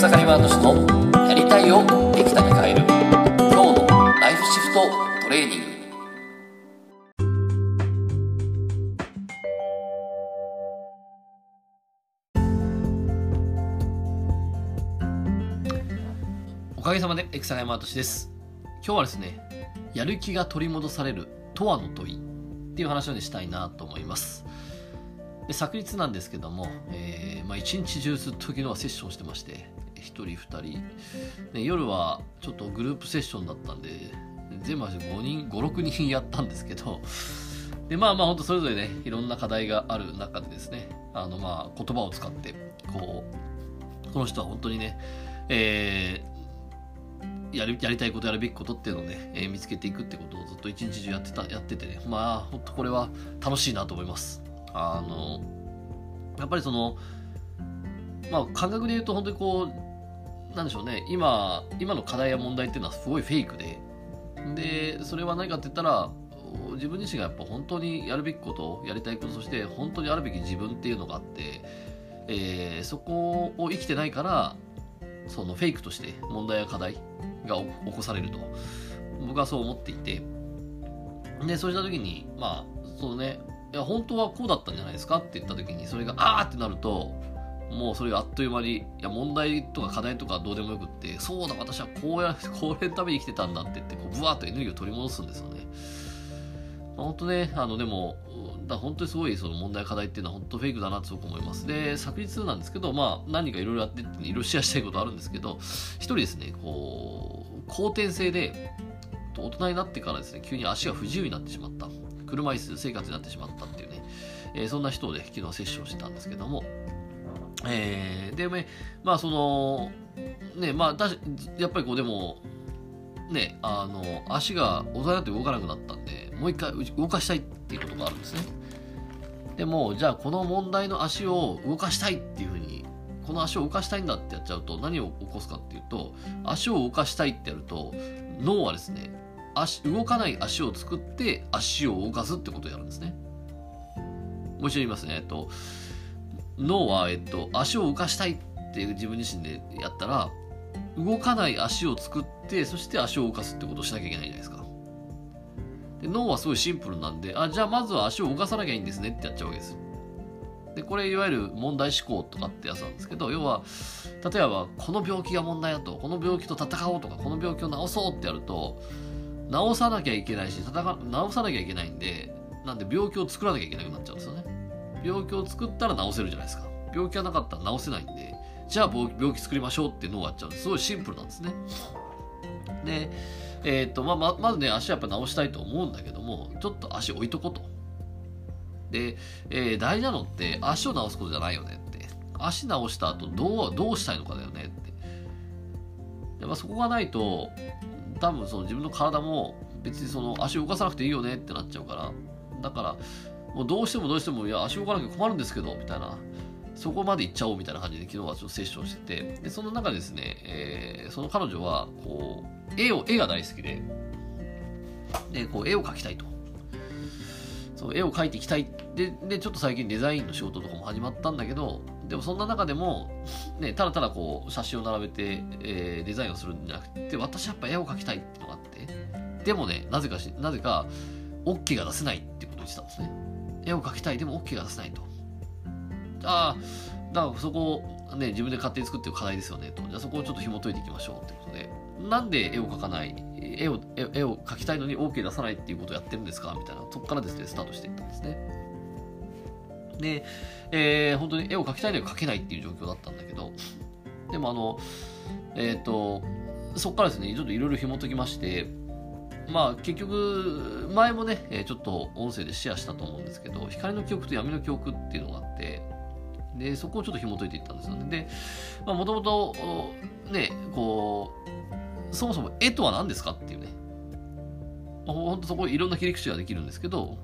草刈ワード氏のやりたいをできたに変える、今日のライフシフトトレーニング。おかげさまで草刈ワード氏です。今日はですね、やる気が取り戻されるとはの問いっていう話をしたいなと思います。で、昨日なんですけども、一日中ずっと昨日はセッションしてまして、1人2人で、夜はちょっとグループセッションだったんで全部5、6人やったんですけど、で本当それぞれね、いろんな課題がある中でですね、言葉を使ってこの人は本当にね、やりたいことやるべきことっていうのをね、見つけていくってことをずっと一日中やっててね、本当これは楽しいなと思います。やっぱり感覚で言うと本当になんでしょうね、今の課題や問題っていうのはすごいフェイクで、それは何かって言ったら、自分自身がやっぱ本当にやるべきこと、やりたいこと、そして本当にあるべき自分っていうのがあって、そこを生きてないから、そのフェイクとして問題や課題が起こされると、僕はそう思っていて、で、そうした時に、いや本当はこうだったんじゃないですかって言った時に、それがってなると、もうそれがあっという間に、いや問題とか課題とかどうでもよくって、そうだ私はこれのために生きてたんだって言って、ブワーっとエネルギーを取り戻すんですよね。本当ね、でも本当にすごい、その問題課題っていうのは本当フェイクだなと思います。で、昨日なんですけど、何かいろいろやっていろいろシェアしたいことあるんですけど、一人ですね、後天性で大人になってからですね、急に足が不自由になってしまった、車椅子生活になってしまったっていうね、そんな人をね、昨日セッションしてたんですけども、やっぱりでもね、足が大人になって動かなくなったんで、もう一回動かしたいっていうことがあるんですね。でも、じゃあこの問題の足を動かしたいっていうふうに、この足を動かしたいんだってやっちゃうと、何を起こすかっていうと、足を動かしたいってやると、脳はですね、動かない足を作って足を動かすってことをやるんですね。もう一度言いますね。脳は、足を動かしたいって自分自身でやったら、動かない足を作って、そして足を動かすってことをしなきゃいけないじゃないですか。で、脳はすごいシンプルなんで、じゃあまずは足を動かさなきゃいいんですねってやっちゃうわけです。で、これいわゆる問題思考とかってやつなんですけど、要は例えばこの病気が問題だと、この病気と戦おうとか、この病気を治そうってやると、治さなきゃいけないし、治さなきゃいけないんで、なんで病気を作らなきゃいけなくなっちゃうんですよね。病気を作ったら治せるじゃないですか。病気がなかったら治せないんで、じゃあ病気作りましょうって脳がやっちゃうんです。すごいシンプルなんですね。で、まずね、足はやっぱ治したいと思うんだけども、ちょっと足置いとこうと。で、大事なのって足を治すことじゃないよねって。足治した後どうしたいのかだよねって。で、そこがないと、多分自分の体も別に足を動かさなくていいよねってなっちゃうから、だからもうどうしてもいや足動かなきゃ困るんですけどみたいな、そこまで行っちゃおうみたいな感じで昨日はちょっとセッションしてて、でその中でですね、その彼女は絵が大好きで、絵を描きたいと、絵を描いていきたいでちょっと最近デザインの仕事とかも始まったんだけど、でもそんな中でも、ね、ただただ写真を並べて、デザインをするんじゃなくて、私やっぱ絵を描きたいっていうのがあって、でもね、なぜか OK が出せないってことを言ってたんですね。絵を描きたい、でも OK が出せないと。だからそこを、ね、自分で勝手に作ってる課題ですよねと。じゃあそこをちょっと紐解いていきましょうってことで、なんで絵を描かない、絵を描きたいのに OK 出さないっていうことをやってるんですかみたいな、そこからですね、スタートしていったんですね。で、本当に絵を描きたいのに描けないっていう状況だったんだけど、でもそこからですね、ちょっといろいろ紐解きまして、結局前もね、ちょっと音声でシェアしたと思うんですけど、光の記憶と闇の記憶っていうのがあって、でそこをちょっと紐解いていったんですよね。で、もともとね、そもそも絵とは何ですかっていうね、本当そこいろんな切り口ができるんですけど。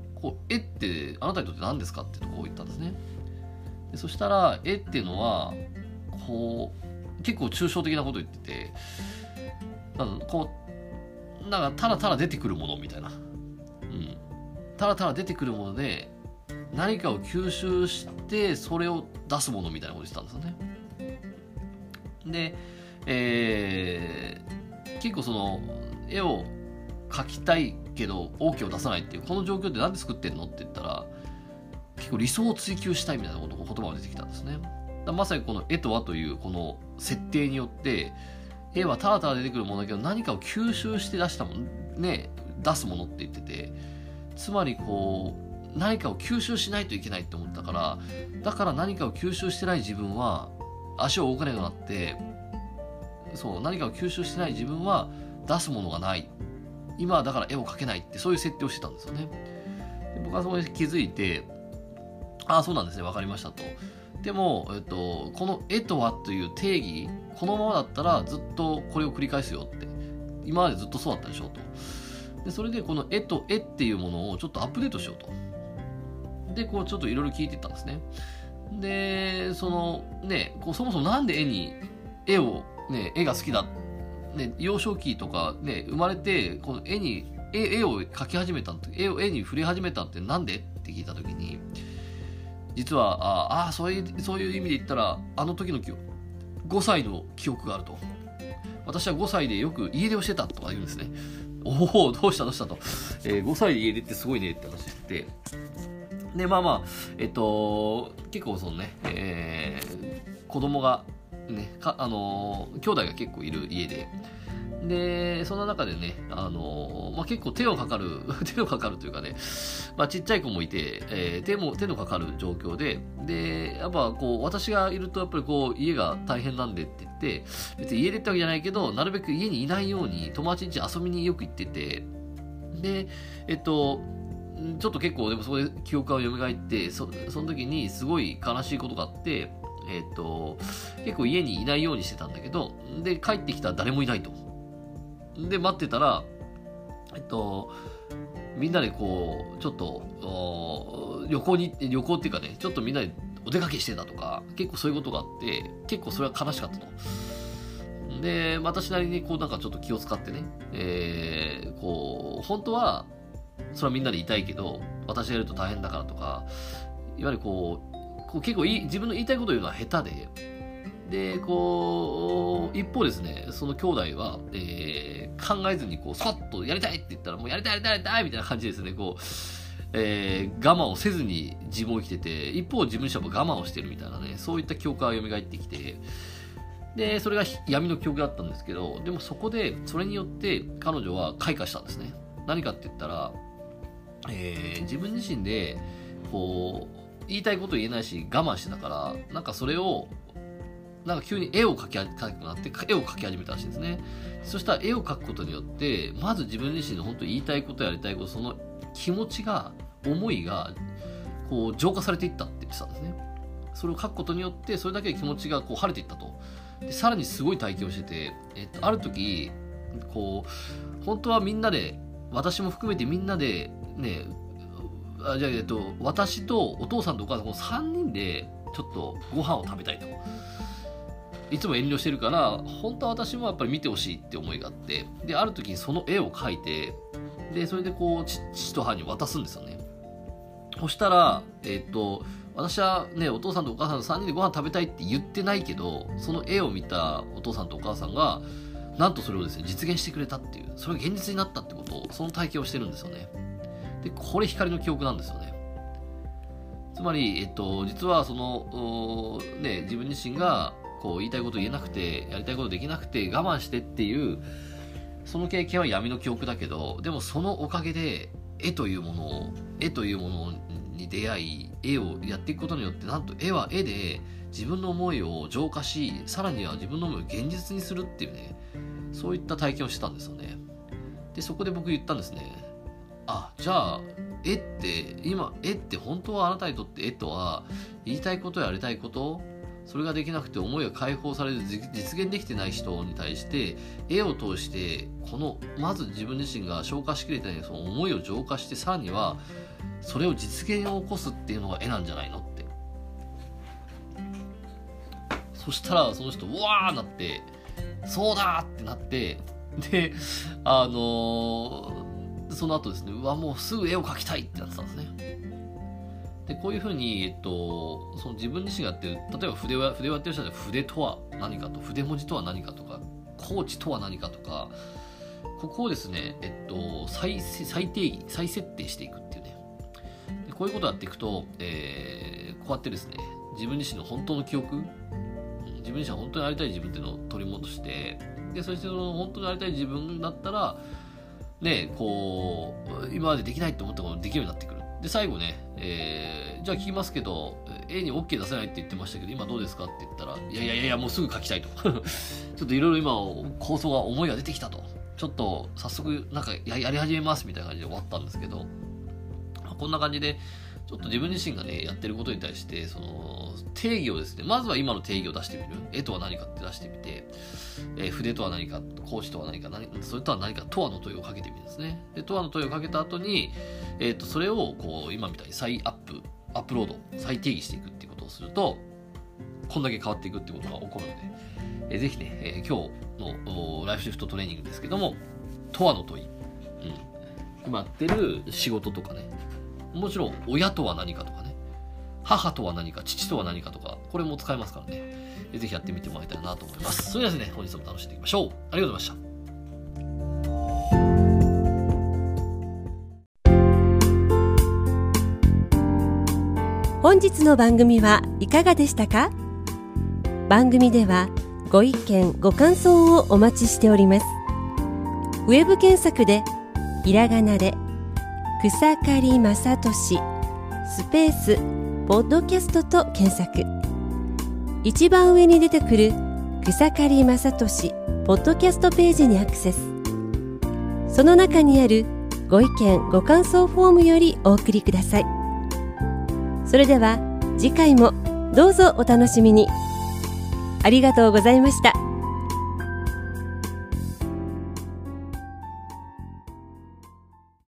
絵ってあなたにとって何ですかってこう言ったんですね。でそしたら絵っていうのは結構抽象的なこと言ってて、なんかただただ出てくるものみたいな、ただただ出てくるもので何かを吸収してそれを出すものみたいなこと言ってたんですよね。で、結構その絵を描きたいけど OK を出さないっていうこの状況ってなんで作ってんのって言ったら、結構理想を追求したいみたいなこと言葉が出てきたんですね。まさにこの絵とはというこの設定によって絵はただただ出てくるものだけど何かを吸収して出したものね、出すものって言ってて、つまりこう何かを吸収しないといけないって思ったから、だから何かを吸収してない自分は足を動かねえとなって、そう何かを吸収してない自分は出すものがない、今はだから絵を描けないってそういう設定をしてたんですよね。で僕はそこに気づいて、ああそうなんですね、分かりましたと。でも、この絵とはという定義このままだったらずっとこれを繰り返すよって、今までずっとそうだったでしょと。でそれでこの絵と絵っていうものをちょっとアップデートしようと。でこうちょっといろいろ聞いていったんですね。でそのねこうそもそもなんで絵が好きだ、ね、幼少期とか、ね、生まれてこの絵を描き始めたの、絵に触れ始めたってなんでって聞いた時に、実はそういう意味で言ったらあの時の5歳の記憶があると。私は5歳でよく家出をしてたとか言うんですね。おおどうしたと、5歳で家出ってすごいねって話してて、で結構そのね、子供がね兄弟が結構いる家で。でそんな中でね、結構手のかかるというかね、ちっちゃい子もいて、手のかかる状況で、でやっぱこう私がいるとやっぱりこう家が大変なんでって言って、別に家出ってわけじゃないけどなるべく家にいないように友達ん家遊びによく行ってて、でちょっと結構でもそこで記憶が蘇って、 その時にすごい悲しいことがあって、結構家にいないようにしてたんだけど、で帰ってきたら誰もいないと。で待ってたら、みんなでこうちょっと旅行っていうかね、ちょっとみんなでお出かけしてたとか、結構そういうことがあって、結構それは悲しかったと。で私なりにこうなんかちょっと気を使ってね、こう本当はそれはみんなでいたいけど私がやると大変だからとか、いわゆるこう結構自分の言いたいことを言うのは下手で。でこう一方ですね、その兄弟は、考えずにこうサッとやりたいって言ったらもうやりたいみたいな感じですね。こう、我慢をせずに自分を生きてて、一方自分自身は我慢をしてるみたいなね、そういった記憶が蘇ってきて、でそれが闇の記憶だったんですけど、でもそこでそれによって彼女は開花したんですね。何かって言ったら、自分自身でこう言いたいこと言えないし我慢してたから、なんかそれをなんか急に絵を描きたくなって絵を描き始めたらしいんですね。そしたら絵を描くことによってまず自分自身の本当に言いたいことやりたいこと、その気持ちが思いがこう浄化されていったって言ってたんですね。それを描くことによってそれだけで気持ちがこう晴れていったと。でさらにすごい体験をしてて、ある時こう本当はみんなで私も含めてみんなでね、私とお父さんとお母さんこの3人でちょっとご飯を食べたいと。いつも遠慮してるから本当は私もやっぱり見てほしいって思いがあって、である時にその絵を描いて、でそれでこう父と母に渡すんですよね。そしたら、私はねお父さんとお母さんと3人でご飯食べたいって言ってないけど、その絵を見たお父さんとお母さんがなんとそれをですね実現してくれたっていう、それが現実になったってことをその体験をしてるんですよね。でこれ光の記憶なんですよね。つまり、実はその、ね、自分自身がこう言いたいこと言えなくてやりたいことできなくて我慢してっていうその経験は闇の記憶だけど、でもそのおかげで絵というものに出会い、絵をやっていくことによってなんと絵は絵で自分の思いを浄化し、さらには自分の思いを現実にするっていうね、そういった体験をしてたんですよね。でそこで僕言ったんですね、じゃあ絵って本当はあなたにとって絵とは言いたいことやりたいこと、それができなくて思いが解放される実現できてない人に対して絵を通してこのまず自分自身が消化しきれてないその思いを浄化して、さらにはそれを実現を起こすっていうのが絵なんじゃないのって。そしたらその人うわーなって、そうだーってなって、でその後ですね、もうすぐ絵を描きたいってなってたんですね。でこういうふうに、その自分自身がやってる、例えば筆をやってる人は筆とは何かと、筆文字とは何かとか、コーチとは何かとか、ここをですね、再設定していくっていうね。でこういうことをやっていくと、こうやってですね、自分自身の本当の記憶、自分自身は本当にありたい自分っていうのを取り戻して、でそしてその本当にありたい自分だったらね、こう今までできないと思ったことができるようになってくる。で最後ね、じゃあ聞きますけど A に OK 出せないって言ってましたけど今どうですかって言ったら、いやもうすぐ書きたいとちょっといろいろ今構想が思いが出てきたと、ちょっと早速なんか やり始めますみたいな感じで終わったんですけど、こんな感じでちょっと自分自身がねやってることに対してその定義をですね、まずは今の定義を出してみる。絵とは何かって出してみて、筆とは何か、講師とは何か、それとは何か、とはの問いをかけてみるんですね。でとはの問いをかけた後に、それをこう今みたいにアップロード再定義していくっていうことをすると、こんだけ変わっていくってことが起こるので、ぜひね、今日のライフシフトトレーニングですけども、とはの問い、今やってる仕事とかね、もちろん親とは何かとかね、母とは何か、父とは何かとか、これも使えますからね、ぜひやってみてもらいたいなと思います。それではですね、本日も楽しんでいきましょう。ありがとうございました。本日の番組はいかがでしたか？番組ではご意見ご感想をお待ちしております。ウェブ検索でひらがなで草刈正俊ポッドキャストと検索、一番上に出てくる草刈正俊ポッドキャストページにアクセス、その中にあるご意見ご感想フォームよりお送りください。それでは次回もどうぞお楽しみに。ありがとうございました。